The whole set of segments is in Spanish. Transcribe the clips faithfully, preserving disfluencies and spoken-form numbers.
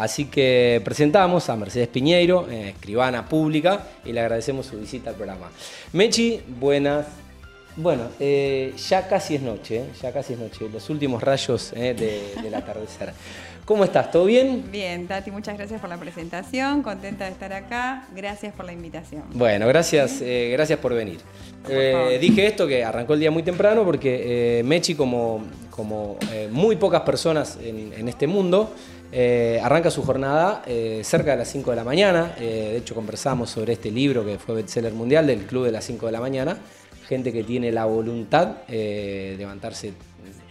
Así que presentamos a Mercedes Piñeiro, eh, escribana pública, y le agradecemos su visita al programa. Mechi, buenas. Bueno, eh, ya casi es noche, eh, ya casi es noche, los últimos rayos eh, de, del atardecer. ¿Cómo estás? ¿Todo bien? Bien, Tati, muchas gracias por la presentación, contenta de estar acá, gracias por la invitación. Bueno, gracias, eh, gracias por venir. Eh, dije esto que arrancó el día muy temprano porque eh, Mechi, como, como eh, muy pocas personas en, en este mundo, eh, arranca su jornada eh, cerca de las cinco de la mañana. Eh, de hecho, conversamos sobre este libro que fue bestseller mundial del Club de las cinco de la mañana. Gente que tiene la voluntad de eh, levantarse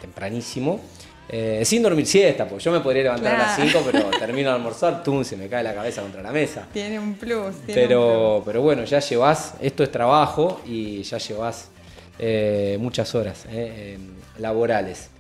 tempranísimo, eh, sin dormir siesta, porque yo me podría levantar claro. a las cinco, pero termino de almorzar, ¡tum!, se me cae la cabeza contra la mesa. Tiene un plus. Tiene pero, un plus. Pero bueno, ya llevas, esto es trabajo y ya llevas eh, muchas horas eh, laborales.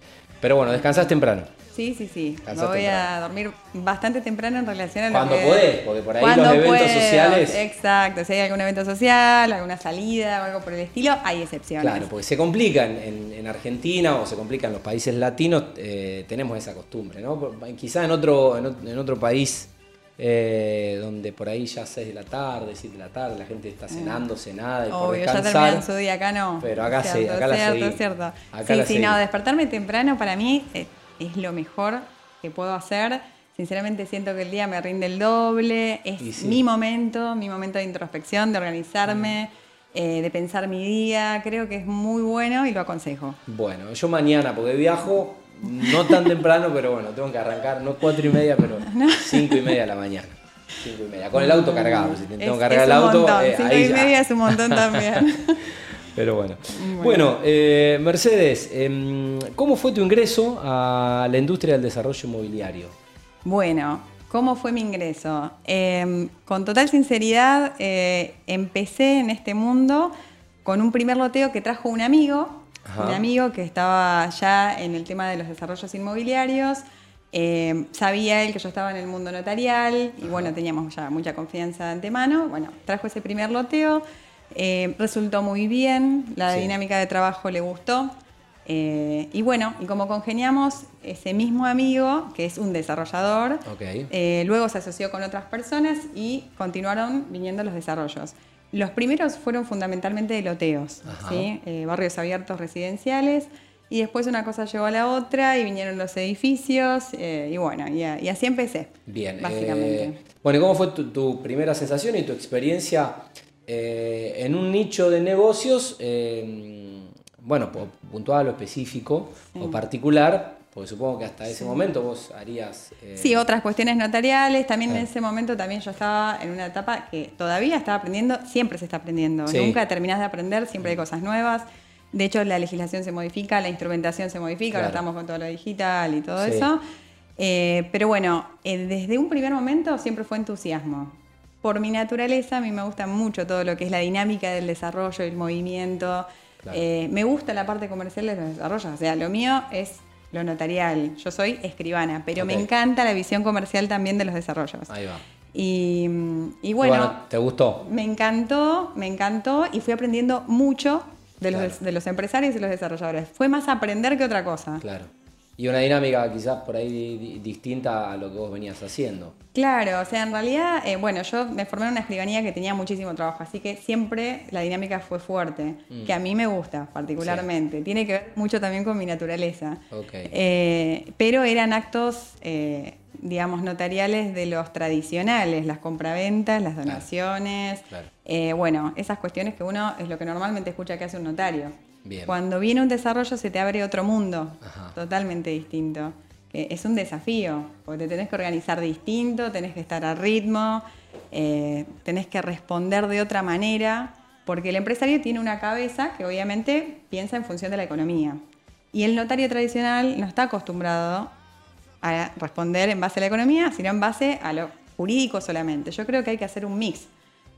Pero bueno, descansás temprano. Sí, sí, sí. Me voy temprano. a dormir bastante temprano en relación a lo Cuando que... podés, porque por ahí Cuando los eventos puedo. sociales... Exacto, si hay algún evento social, alguna salida o algo por el estilo, hay excepciones. Claro, porque se complican en, en Argentina o se complican los países latinos, eh, tenemos esa costumbre, ¿no? Quizá en otro, en, en otro país eh, donde por ahí ya seis de la tarde, siete de la tarde, la gente está cenando, cenada y Obvio, por descansar. Obvio, ya terminan su día, acá no. Pero acá, cierto, se, acá cierto, la seguí. Cierto. Acá sí, la sí, seguí. No, despertarme temprano para mí... Eh, es lo mejor que puedo hacer. Sinceramente siento que el día me rinde el doble. Es sí. mi momento, mi momento de introspección, de organizarme, mm. eh, de pensar mi día. Creo que es muy bueno y lo aconsejo. Bueno, yo mañana, porque viajo, no tan temprano, pero bueno, tengo que arrancar, no cuatro y media, pero no. cinco y media de la mañana. Cinco y media, con el auto cargado. Si tengo que cargar el auto, eh, cinco ahí y media ya. es un montón también. Pero bueno. Bueno, bueno eh, Mercedes, eh, ¿cómo fue tu ingreso a la industria del desarrollo inmobiliario? Bueno, ¿cómo fue mi ingreso? Eh, con total sinceridad, eh, empecé en este mundo con un primer loteo que trajo un amigo, Ajá. un amigo que estaba ya en el tema de los desarrollos inmobiliarios. Eh, sabía él que yo estaba en el mundo notarial y Ajá. bueno, teníamos ya mucha confianza de antemano. Bueno, trajo ese primer loteo. Eh, resultó muy bien, la sí. dinámica de trabajo le gustó eh, y bueno, y como congeniamos, ese mismo amigo, que es un desarrollador, okay. eh, luego se asoció con otras personas y continuaron viniendo los desarrollos. Los primeros fueron fundamentalmente de loteos, ¿sí? eh, barrios abiertos residenciales, y después una cosa llegó a la otra y vinieron los edificios eh, y bueno, y, a, y así empecé, bien, básicamente. Eh, bueno, ¿cómo fue tu, tu primera sensación y tu experiencia? Eh, en un nicho de negocios, eh, bueno, puntual o específico sí. o particular, porque supongo que hasta ese sí. momento vos harías... Eh... Sí, otras cuestiones notariales, también eh. en ese momento también yo estaba en una etapa que todavía estaba aprendiendo, siempre se está aprendiendo, sí. nunca terminás de aprender, siempre hay cosas nuevas, de hecho la legislación se modifica, la instrumentación se modifica, claro. ahora estamos con todo lo digital y todo sí. eso, eh, pero bueno, eh, desde un primer momento siempre fue entusiasmo. Por mi naturaleza, a mí me gusta mucho todo lo que es la dinámica del desarrollo, el movimiento. Claro. Eh, me gusta la parte comercial de los desarrollos. O sea, lo mío es lo notarial. Yo soy escribana, pero okay. me encanta la visión comercial también de los desarrollos. Ahí va. Y, y bueno, bueno... ¿Te gustó? Me encantó, me encantó. Y fui aprendiendo mucho de los, claro. de los empresarios y los desarrolladores. Fue más aprender que otra cosa. Claro. Y una dinámica quizás por ahí distinta a lo que vos venías haciendo. Claro, o sea, en realidad, eh, bueno, yo me formé en una escribanía que tenía muchísimo trabajo, así que siempre la dinámica fue fuerte, mm. que a mí me gusta particularmente. Sí. Tiene que ver mucho también con mi naturaleza. Okay. Eh, pero eran actos, eh, digamos, notariales de los tradicionales, las compraventas, las donaciones. Claro. Claro. Eh, bueno, esas cuestiones que uno es lo que normalmente escucha que hace un notario. Bien. Cuando viene un desarrollo se te abre otro mundo, Ajá. totalmente distinto. Es un desafío, porque te tenés que organizar distinto, tenés que estar a ritmo, eh, tenés que responder de otra manera, porque el empresario tiene una cabeza que obviamente piensa en función de la economía. Y el notario tradicional no está acostumbrado a responder en base a la economía, sino en base a lo jurídico solamente. Yo creo que hay que hacer un mix.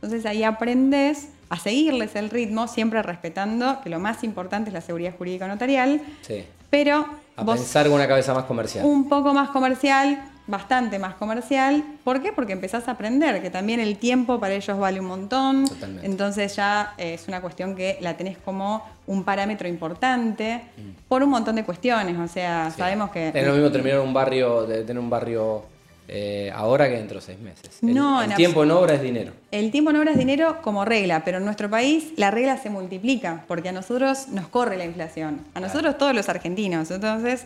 Entonces ahí aprendés a seguirles el ritmo, siempre respetando que lo más importante es la seguridad jurídica notarial. Sí. Pero a vos, pensar con una cabeza más comercial. Un poco más comercial, bastante más comercial. ¿Por qué? Porque empezás a aprender, que también el tiempo para ellos vale un montón. Totalmente. Entonces ya es una cuestión que la tenés como un parámetro importante mm. por un montón de cuestiones. O sea, sí. sabemos que... Es lo mismo terminar un barrio, de tener un barrio... eh, ahora que dentro de seis meses. No, el el tiempo en obra es dinero. El tiempo en obra es dinero como regla, pero en nuestro país la regla se multiplica porque a nosotros nos corre la inflación. A nosotros, todos los argentinos. Entonces,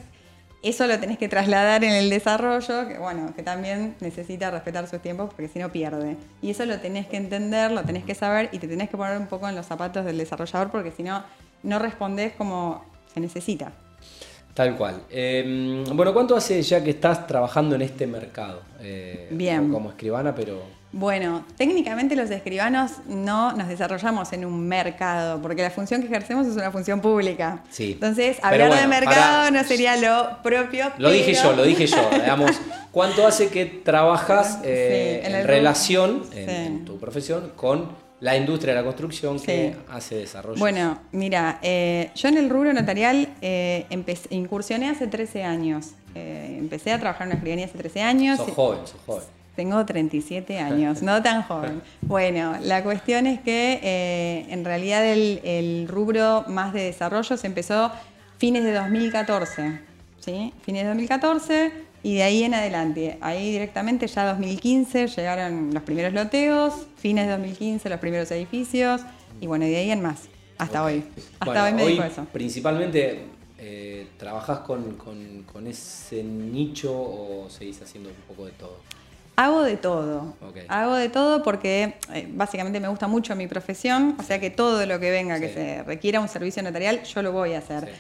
eso lo tenés que trasladar en el desarrollo, que bueno, que también necesita respetar sus tiempos porque si no pierde. Y eso lo tenés que entender, lo tenés que saber y te tenés que poner un poco en los zapatos del desarrollador porque si no, no respondés como se necesita. Tal cual. Eh, bueno, ¿cuánto hace ya que estás trabajando en este mercado? Eh, Bien. Como escribana, pero... Bueno, técnicamente los escribanos no nos desarrollamos en un mercado, porque la función que ejercemos es una función pública. Sí. Entonces, hablar bueno, de mercado para... no sería lo propio. Lo pero... dije yo, lo dije yo. Digamos, ¿cuánto hace que trabajas eh, sí, en, en el... relación, sí. en, en tu profesión, con... la industria de la construcción que sí. hace desarrollo? Bueno, mira, eh, yo en el rubro notarial eh, empecé, incursioné hace trece años. Eh, empecé a trabajar en una escribanía hace trece años. Sos joven, sos joven. Tengo treinta y siete años, no tan joven. Bueno, la cuestión es que eh, en realidad el, el rubro más de desarrollo se empezó fines de dos mil catorce. ¿Sí? Fines de dos mil catorce y de ahí en adelante. Ahí directamente ya dos mil quince llegaron los primeros loteos, fines de dos mil quince los primeros edificios y bueno, y de ahí en más, hasta okay. hoy. Hasta bueno, hoy me hoy dedico a eso. Principalmente eh, trabajás con, con, con ese nicho o seguís haciendo un poco de todo. Hago de todo, okay. hago de todo porque eh, básicamente me gusta mucho mi profesión, o sea que todo lo que venga sí. que se requiera un servicio notarial yo lo voy a hacer. Sí.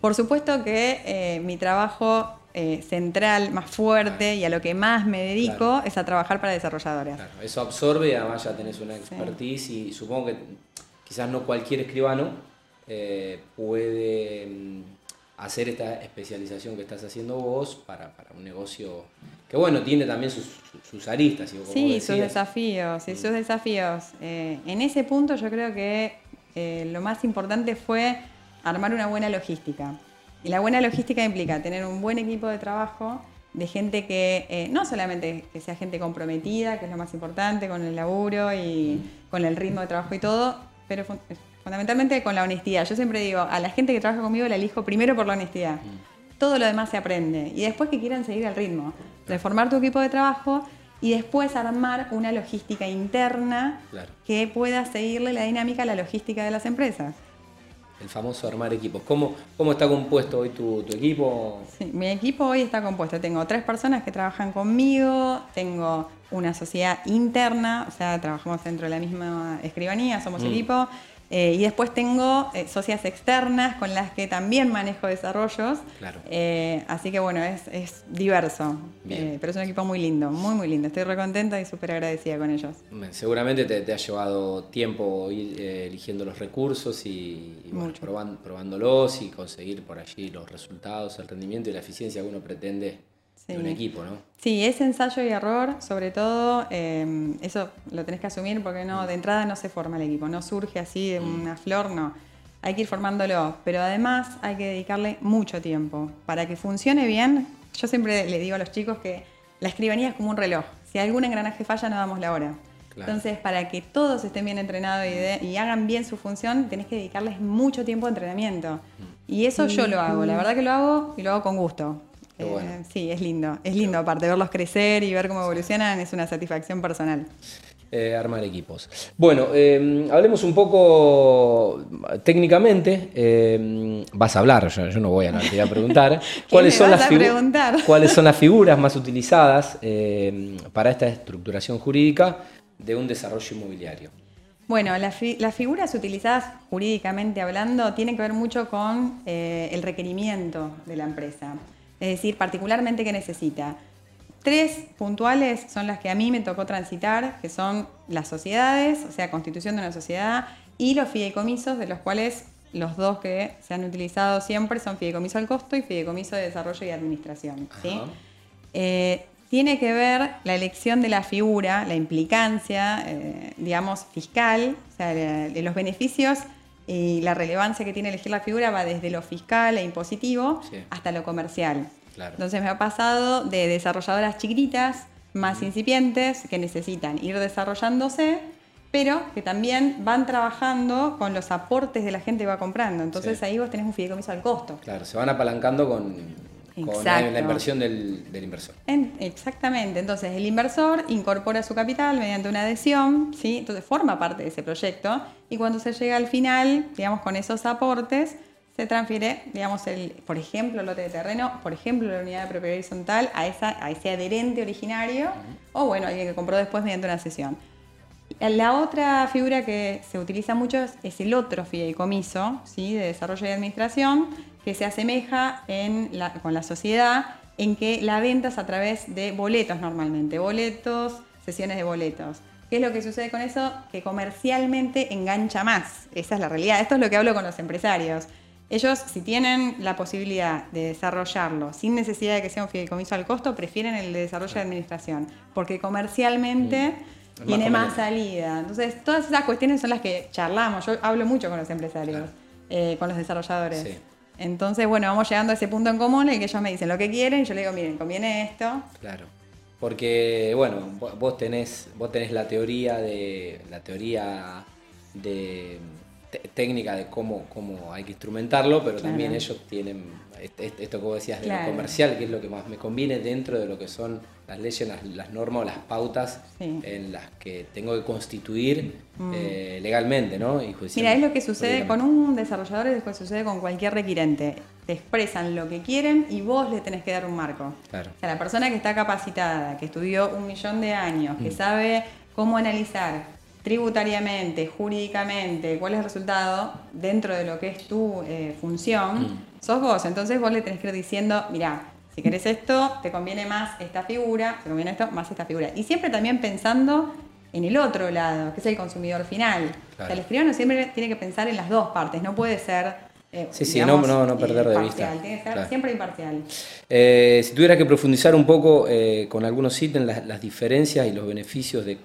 Por supuesto que eh, mi trabajo eh, central, más fuerte claro. y a lo que más me dedico claro. es a trabajar para desarrolladores. Claro. Eso absorbe y además ya tenés una expertise sí. y supongo que quizás no cualquier escribano eh, puede hacer esta especialización que estás haciendo vos para, para un negocio que bueno, tiene también sus, sus aristas. Y vos, sí, decías, sus desafíos, y sus desafíos. Eh, en ese punto yo creo que eh, lo más importante fue armar una buena logística. Y la buena logística implica tener un buen equipo de trabajo, de gente que, eh, no solamente que sea gente comprometida, que es lo más importante, con el laburo y con el ritmo de trabajo y todo, pero fun- fundamentalmente con la honestidad. Yo siempre digo, a la gente que trabaja conmigo la elijo primero por la honestidad. Todo lo demás se aprende. Y después que quieran seguir el ritmo. Reformar tu equipo de trabajo y después armar una logística interna claro. que pueda seguirle la dinámica a la logística de las empresas. El famoso armar equipos. ¿Cómo, cómo está compuesto hoy tu, tu equipo? Sí, mi equipo hoy está compuesto. Tengo tres personas que trabajan conmigo, tengo una sociedad interna, o sea, trabajamos dentro de la misma escribanía, somos mm. equipo. Eh, y después tengo eh, socias externas con las que también manejo desarrollos. Claro. Eh, así que bueno, es, es diverso. Eh, pero es un equipo muy lindo, muy muy lindo. Estoy recontenta y súper agradecida con ellos. Seguramente te, te ha llevado tiempo ir eh, eligiendo los recursos y, y bueno, probando, probándolos y conseguir por allí los resultados, el rendimiento y la eficiencia que uno pretende sí. de un equipo, ¿no? Sí, es ensayo y error, sobre todo, eh, eso lo tenés que asumir porque no, de entrada no se forma el equipo, no surge así de una flor, no. Hay que ir formándolo, pero además hay que dedicarle mucho tiempo. Para que funcione bien, yo siempre le digo a los chicos que la escribanía es como un reloj. Si algún engranaje falla, no damos la hora. Claro. Entonces, para que todos estén bien entrenados y, de, y hagan bien su función, tenés que dedicarles mucho tiempo de entrenamiento. Y eso yo lo hago, la verdad que lo hago y lo hago con gusto. Bueno. Eh, sí, es lindo. Es lindo, pero... aparte, verlos crecer y ver cómo evolucionan es una satisfacción personal. Eh, armar equipos. Bueno, eh, hablemos un poco técnicamente. Eh, vas a hablar, yo, yo no voy a, no, te voy a preguntar. ¿Cuáles son las preguntar? ¿Cuáles son las figuras más utilizadas eh, para esta estructuración jurídica de un desarrollo inmobiliario? Bueno, las, fi- las figuras utilizadas jurídicamente hablando tienen que ver mucho con eh, el requerimiento de la empresa. Es decir, particularmente que necesita. Tres puntuales son las que a mí me tocó transitar, que son las sociedades, o sea, constitución de una sociedad, y los fideicomisos, de los cuales los dos que se han utilizado siempre son fideicomiso al costo y fideicomiso de desarrollo y administración. ¿Sí? Eh, tiene que ver la elección de la figura, la implicancia, eh, digamos, fiscal, o sea, de, de los beneficios. Y la relevancia que tiene elegir la figura va desde lo fiscal e impositivo sí. hasta lo comercial. Claro. Entonces me ha pasado de desarrolladoras chiquititas, más mm. incipientes, que necesitan ir desarrollándose, pero que también van trabajando con los aportes de la gente que va comprando. Entonces sí. ahí vos tenés un fideicomiso al costo. Claro, se van apalancando con... con la, la inversión del, del inversor. En, exactamente. Entonces, el inversor incorpora su capital mediante una adhesión, ¿sí? Entonces, forma parte de ese proyecto. Y cuando se llega al final, digamos, con esos aportes, se transfiere, digamos, el, por ejemplo, el lote de terreno, por ejemplo, la unidad de propiedad horizontal a, esa, a ese adherente originario, uh-huh. o, bueno, alguien que compró después mediante una cesión. La otra figura que se utiliza mucho es el otro fideicomiso, ¿sí? de desarrollo y administración, que se asemeja en la, con la sociedad en que la venta es a través de boletos normalmente, boletos, sesiones de boletos. ¿Qué es lo que sucede con eso? Que comercialmente engancha más, esa es la realidad, esto es lo que hablo con los empresarios. Ellos, si tienen la posibilidad de desarrollarlo sin necesidad de que sea un fideicomiso al costo, prefieren el de desarrollo y administración, porque comercialmente... Mm. Tiene más, más salida. Entonces, todas esas cuestiones son las que charlamos. Yo hablo mucho con los empresarios, claro. eh, con los desarrolladores. Sí. Entonces, bueno, vamos llegando a ese punto en común en el que ellos me dicen lo que quieren y yo le digo, miren, conviene esto. Claro. Porque, bueno, vos tenés, vos tenés la teoría de. la teoría de. T- técnica de cómo, cómo hay que instrumentarlo, pero claro. también ellos tienen esto que vos decías de claro. lo comercial, que es lo que más me conviene dentro de lo que son las leyes, las, las normas o las pautas sí. en las que tengo que constituir mm. eh, legalmente, ¿no? Y mira, es lo que sucede con un desarrollador y después sucede con cualquier requirente. Te expresan lo que quieren y vos le tenés que dar un marco. Claro. O sea, la persona que está capacitada, que estudió un millón de años, que mm. sabe cómo analizar tributariamente, jurídicamente, cuál es el resultado dentro de lo que es tu eh, función, mm. sos vos. Entonces vos le tenés que ir diciendo, mirá, si querés esto, te conviene más esta figura, te conviene esto, más esta figura. Y siempre también pensando en el otro lado, que es el consumidor final. Claro. O sea, el escribano siempre tiene que pensar en las dos partes, no puede ser... Eh, sí, digamos, sí, no, no, no perder eh, de vista. Tiene que ser claro. siempre imparcial. Eh, si tuvieras que profundizar un poco eh, con algunos ítems, las, las diferencias y los beneficios de...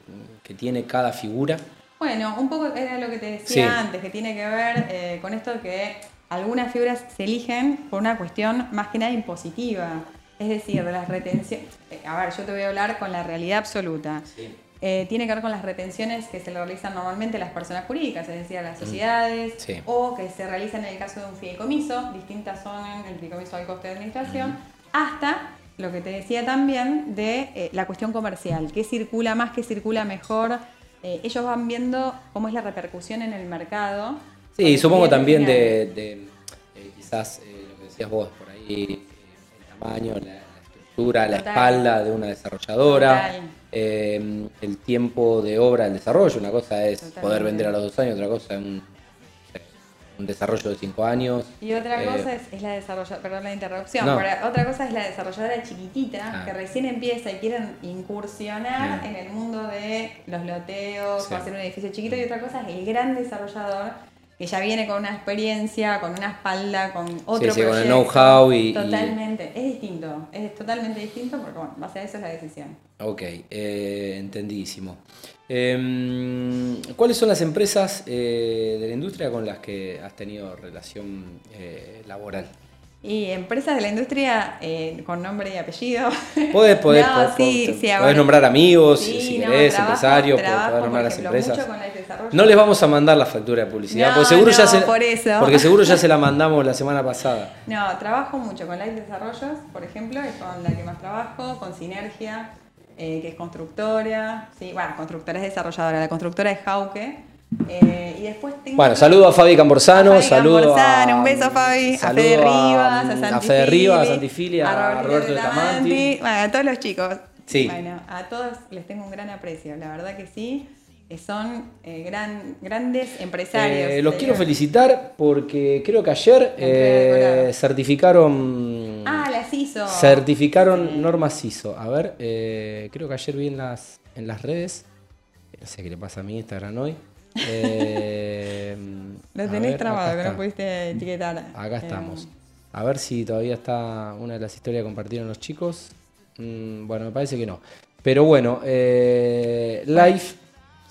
que tiene cada figura. Bueno, un poco era lo que te decía sí. antes, que tiene que ver eh, con esto que algunas figuras se eligen por una cuestión más que nada impositiva, es decir, de las retenciones. A ver, yo te voy a hablar con la realidad absoluta. Sí. Eh, tiene que ver con las retenciones que se realizan normalmente a las personas jurídicas, es decir, a las sociedades, sí. o que se realizan en el caso de un fideicomiso, distintas son en el fideicomiso al costo de administración, uh-huh. hasta... lo que te decía también de eh, la cuestión comercial, qué circula más, qué circula mejor. Eh, ellos van viendo cómo es la repercusión en el mercado. Sí, y supongo también de, de eh, quizás eh, lo que decías vos por ahí, eh, el tamaño, la, la estructura, la Total. espalda de una desarrolladora, eh, el tiempo de obra del desarrollo. Una cosa es Totalmente. poder vender a los dos años, otra cosa es un... un desarrollo de cinco años. Y otra cosa eh, es, es la desarrolladora, perdón la interrupción, no. pero otra cosa es la desarrolladora chiquitita ah. que recién empieza y quieren incursionar ah. en el mundo de los loteos, sí. o hacer un edificio chiquito, y otra cosa es el gran desarrollador que ya viene con una experiencia, con una espalda, con otro sí, sí, proyecto. Con el know-how y... Totalmente, y... es distinto, es totalmente distinto porque bueno, en base a eso es la decisión. Ok, eh, entendidísimo. Eh, ¿Cuáles son las empresas eh, de la industria con las que has tenido relación eh, laboral? Y empresas de la industria eh, con nombre y apellido. Podés, podés, no, podés, sí, podés, sí, podés sí, nombrar amigos, sí, si no, querés, trabajo, empresarios, trabajo, podés nombrar ejemplo, las empresas. No les vamos a mandar la factura de publicidad, no, porque, seguro no, ya se, por eso. porque seguro ya se la mandamos la semana pasada. No, trabajo mucho con Live Desarrollos, por ejemplo, es con la que más trabajo, con Sinergia, eh, que es constructora, sí, bueno, constructora es desarrolladora, la constructora es Hauke. Eh, y después tengo bueno, saludo a Fabi Camborzano, a Fabi saludo Camborzano, a, un beso a Fabi, a Fede Rivas, a Santifilia, a, Fede Rivas, a, Santifilia, a Roberto de Tamanti, bueno, a todos los chicos. Sí. Bueno, a todos les tengo un gran aprecio, la verdad que sí. Son eh, gran, grandes empresarios. Eh, los quiero felicitar porque creo que ayer eh, certificaron. Ah, las I S O. Certificaron sí. normas I S O. A ver, eh, creo que ayer vi en las, en las redes. No sé qué le pasa a mi Instagram hoy. Eh, Lo tenés ver, trabado, que no pudiste etiquetar. Acá eh. estamos. A ver si todavía está una de las historias que compartieron los chicos. Mm, bueno, me parece que no. Pero bueno, eh, Live, sí.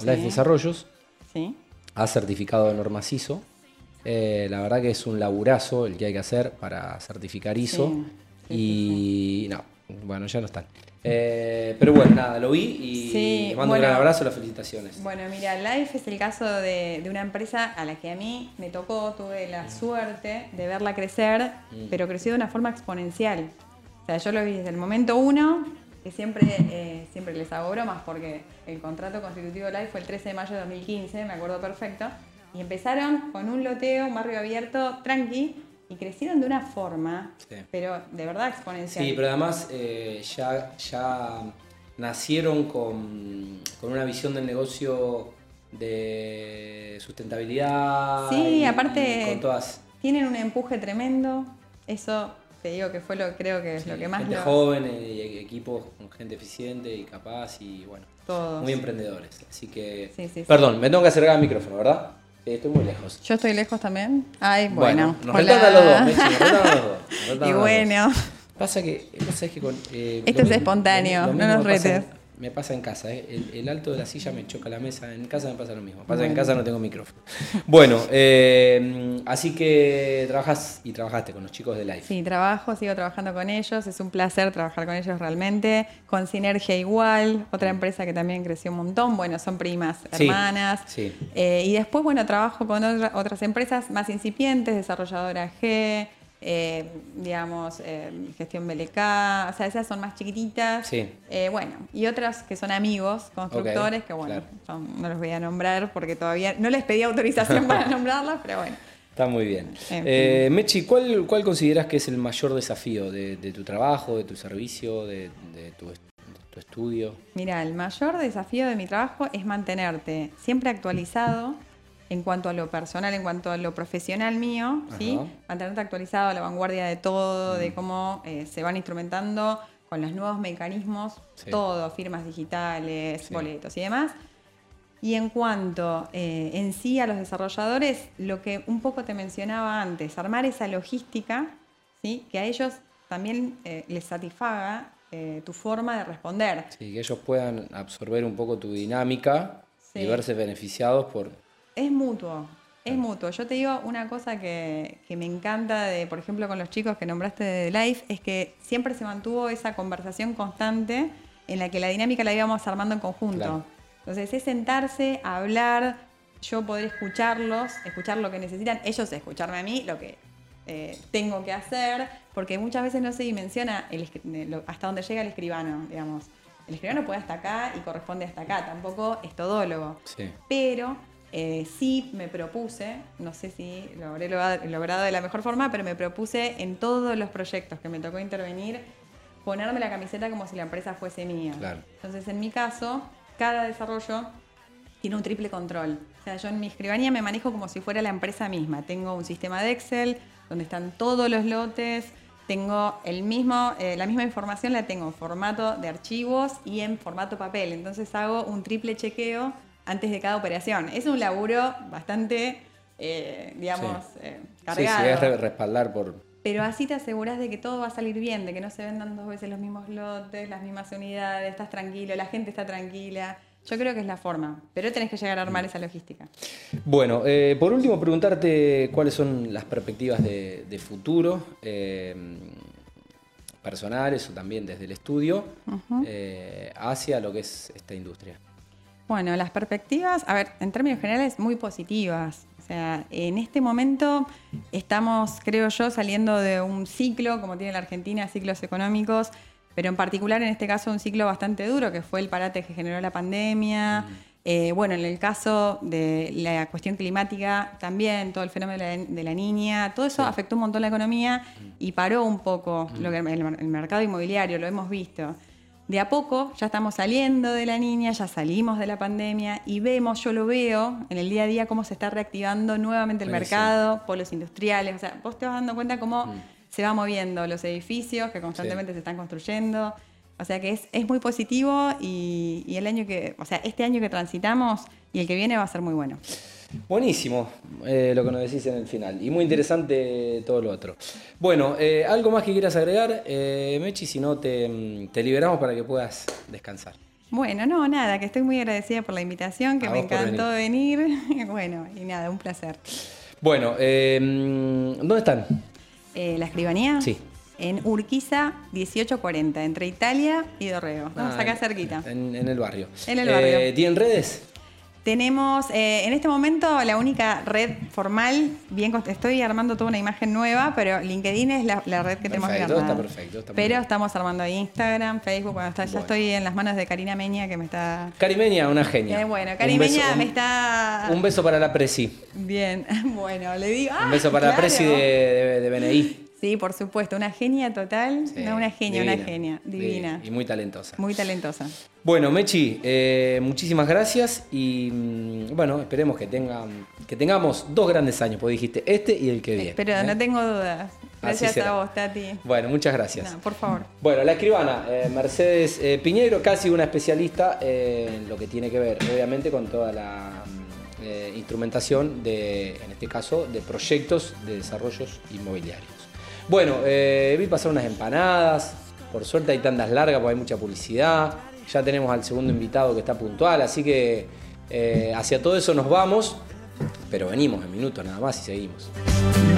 Live Desarrollos sí. ha certificado de normas I S O. Eh, la verdad que es un laburazo el que hay que hacer para certificar I S O. Sí. Sí, y sí, sí. no, bueno, ya no están. Eh, pero bueno, nada, lo vi y sí, les mando bueno, un gran abrazo y las felicitaciones. Bueno, mira, Life es el caso de, de una empresa a la que a mí me tocó, tuve la mm. suerte de verla crecer, mm. pero creció de una forma exponencial. O sea, yo lo vi desde el momento uno, que siempre, eh, siempre les hago bromas porque el contrato constitutivo Live fue el trece de mayo de dos mil quince, me acuerdo perfecto, y empezaron con un loteo, un barrio abierto, tranqui, y crecieron de una forma, sí, pero de verdad exponencial. Sí, pero además eh, ya, ya nacieron con, con una visión del negocio de sustentabilidad. Sí, y, aparte y con todas. Tienen un empuje tremendo, eso te digo que fue lo creo que es sí, lo que más... Gente los... joven, y equipos con gente eficiente y capaz y bueno, todos muy emprendedores, así que... Sí, sí, perdón, sí. Me tengo que acercar al micrófono, ¿verdad? Estoy muy lejos. ¿Yo estoy lejos también? Ay, bueno. Bueno, nos retratan los dos, Messi, nos retratan los dos. Nos retratan y los bueno. Dos. Pasa que, pasa que con, eh, esto es mismo, espontáneo, lo, lo no nos retes. Me pasa en casa, eh. el, el alto de la silla me choca la mesa, en casa me pasa lo mismo. Pasa bueno. En casa no tengo micrófono. Bueno, eh, así que trabajas y trabajaste con los chicos de Live. Sí, trabajo, sigo trabajando con ellos, es un placer trabajar con ellos realmente. Con Sinergia igual, otra empresa que también creció un montón, bueno, son primas, hermanas. Sí, sí. Eh, y después, bueno, trabajo con otra, otras empresas más incipientes, Desarrolladora G, Eh, digamos, eh, gestión B L K, o sea, esas son más chiquititas. Sí. Eh, bueno, y otras que son amigos, constructores, okay, que bueno, claro, son, no los voy a nombrar porque todavía no les pedí autorización para nombrarlas, pero bueno. Está muy bien. En fin. eh, Mechi, ¿cuál, cuál consideras que es el mayor desafío de, de tu trabajo, de tu servicio, de, de, tu, de tu estudio? Mira, el mayor desafío de mi trabajo es mantenerte siempre actualizado, en cuanto a lo personal, en cuanto a lo profesional mío, ¿sí? Mantenerte actualizado a la vanguardia de todo, mm. de cómo eh, se van instrumentando con los nuevos mecanismos, sí, todo, firmas digitales, sí, boletos y demás. Y en cuanto eh, en sí a los desarrolladores, lo que un poco te mencionaba antes, armar esa logística, ¿sí? Que a ellos también eh, les satisfaga eh, tu forma de responder. Sí, que ellos puedan absorber un poco tu dinámica, sí, y verse beneficiados por... Es mutuo, es mutuo. Yo te digo una cosa que, que me encanta, de, por ejemplo, con los chicos que nombraste de Live, es que siempre se mantuvo esa conversación constante en la que la dinámica la íbamos armando en conjunto. Claro. Entonces es sentarse, hablar, yo poder escucharlos, escuchar lo que necesitan, ellos escucharme a mí, lo que eh, tengo que hacer, porque muchas veces no se dimensiona el, el, hasta dónde llega el escribano, digamos. El escribano puede hasta acá y corresponde hasta acá, tampoco es todólogo. Sí. Pero... Eh, sí me propuse, no sé si lo habré logrado de la mejor forma, pero me propuse en todos los proyectos que me tocó intervenir ponerme la camiseta como si la empresa fuese mía. Claro. Entonces, en mi caso, cada desarrollo tiene un triple control. O sea, yo en mi escribanía me manejo como si fuera la empresa misma. Tengo un sistema de Excel donde están todos los lotes, tengo el mismo, eh, la misma información la tengo en formato de archivos y en formato papel. Entonces hago un triple chequeo antes de cada operación. Es un laburo bastante, eh, digamos, sí, eh, cargado. Sí, sí, es respaldar por... Pero así te aseguras de que todo va a salir bien, de que no se vendan dos veces los mismos lotes, las mismas unidades, estás tranquilo, la gente está tranquila. Yo creo que es la forma, pero tenés que llegar a armar esa logística. Bueno, eh, por último, preguntarte cuáles son las perspectivas de, de futuro, eh, personales o también desde el estudio, uh-huh, eh, hacia lo que es esta industria. Bueno, las perspectivas, a ver, en términos generales, muy positivas. O sea, en este momento estamos, creo yo, saliendo de un ciclo, como tiene la Argentina, ciclos económicos, pero en particular en este caso un ciclo bastante duro, que fue el parate que generó la pandemia. Mm. Eh, bueno, en el caso de la cuestión climática también, todo el fenómeno de la, de la niña, todo eso, sí, afectó un montón la economía y paró un poco mm. lo que, el, el mercado inmobiliario, lo hemos visto. De a poco ya estamos saliendo de la niña, ya salimos de la pandemia y vemos, yo lo veo en el día a día cómo se está reactivando nuevamente el Buenísimo. mercado, polos industriales, o sea, vos te vas dando cuenta cómo mm. se van moviendo los edificios que constantemente sí. se están construyendo, o sea que es, es muy positivo y, y el año que, o sea, este año que transitamos y el que viene va a ser muy bueno. Buenísimo eh, lo que nos decís en el final y muy interesante todo lo otro. Bueno, eh, algo más que quieras agregar, eh, Mechi, si no te, te liberamos para que puedas descansar. Bueno, no, nada, que estoy muy agradecida por la invitación, que A me encantó venir. venir. Bueno, y nada, un placer. Bueno, eh, ¿dónde están? Eh, ¿La escribanía? Sí. En Urquiza dieciocho cuarenta, entre Italia y Dorrego. Estamos ah, acá cerquita. En, en el barrio. En el barrio. Eh, ¿Tienen redes? Tenemos eh, en este momento la única red formal, bien, estoy armando toda una imagen nueva, pero LinkedIn es la, la red que perfecto, tenemos que armar. Está perfecto, está perfecto. Pero estamos armando Instagram, Facebook, bueno, está, bueno. Ya estoy en las manos de Karina Meña que me está... Karina Meña, una genia. Eh, bueno, Karina Meña un, me está... Un beso para la Presi. Bien, bueno, le digo... ¡Ah, un beso para claro! la Presi de, de, de B N I. Sí, por supuesto, una genia total, sí, no, una genia, divina, una genia, divina. divina. Y muy talentosa. Muy talentosa. Bueno, Mechi, eh, muchísimas gracias y bueno, esperemos que, tengan, que tengamos dos grandes años, porque dijiste este y el que viene. Pero ¿eh? no tengo dudas. Gracias a vos, Tati. Bueno, muchas gracias. No, por favor. Bueno, la escribana, eh, Mercedes eh, Piñeiro, casi una especialista eh, en lo que tiene que ver, obviamente, con toda la... Eh, instrumentación de, en este caso, de proyectos de desarrollos inmobiliarios. Bueno, eh, vi pasar unas empanadas, por suerte hay tandas largas porque hay mucha publicidad, ya tenemos al segundo invitado que está puntual, así que eh, hacia todo eso nos vamos, pero venimos en minutos nada más y seguimos.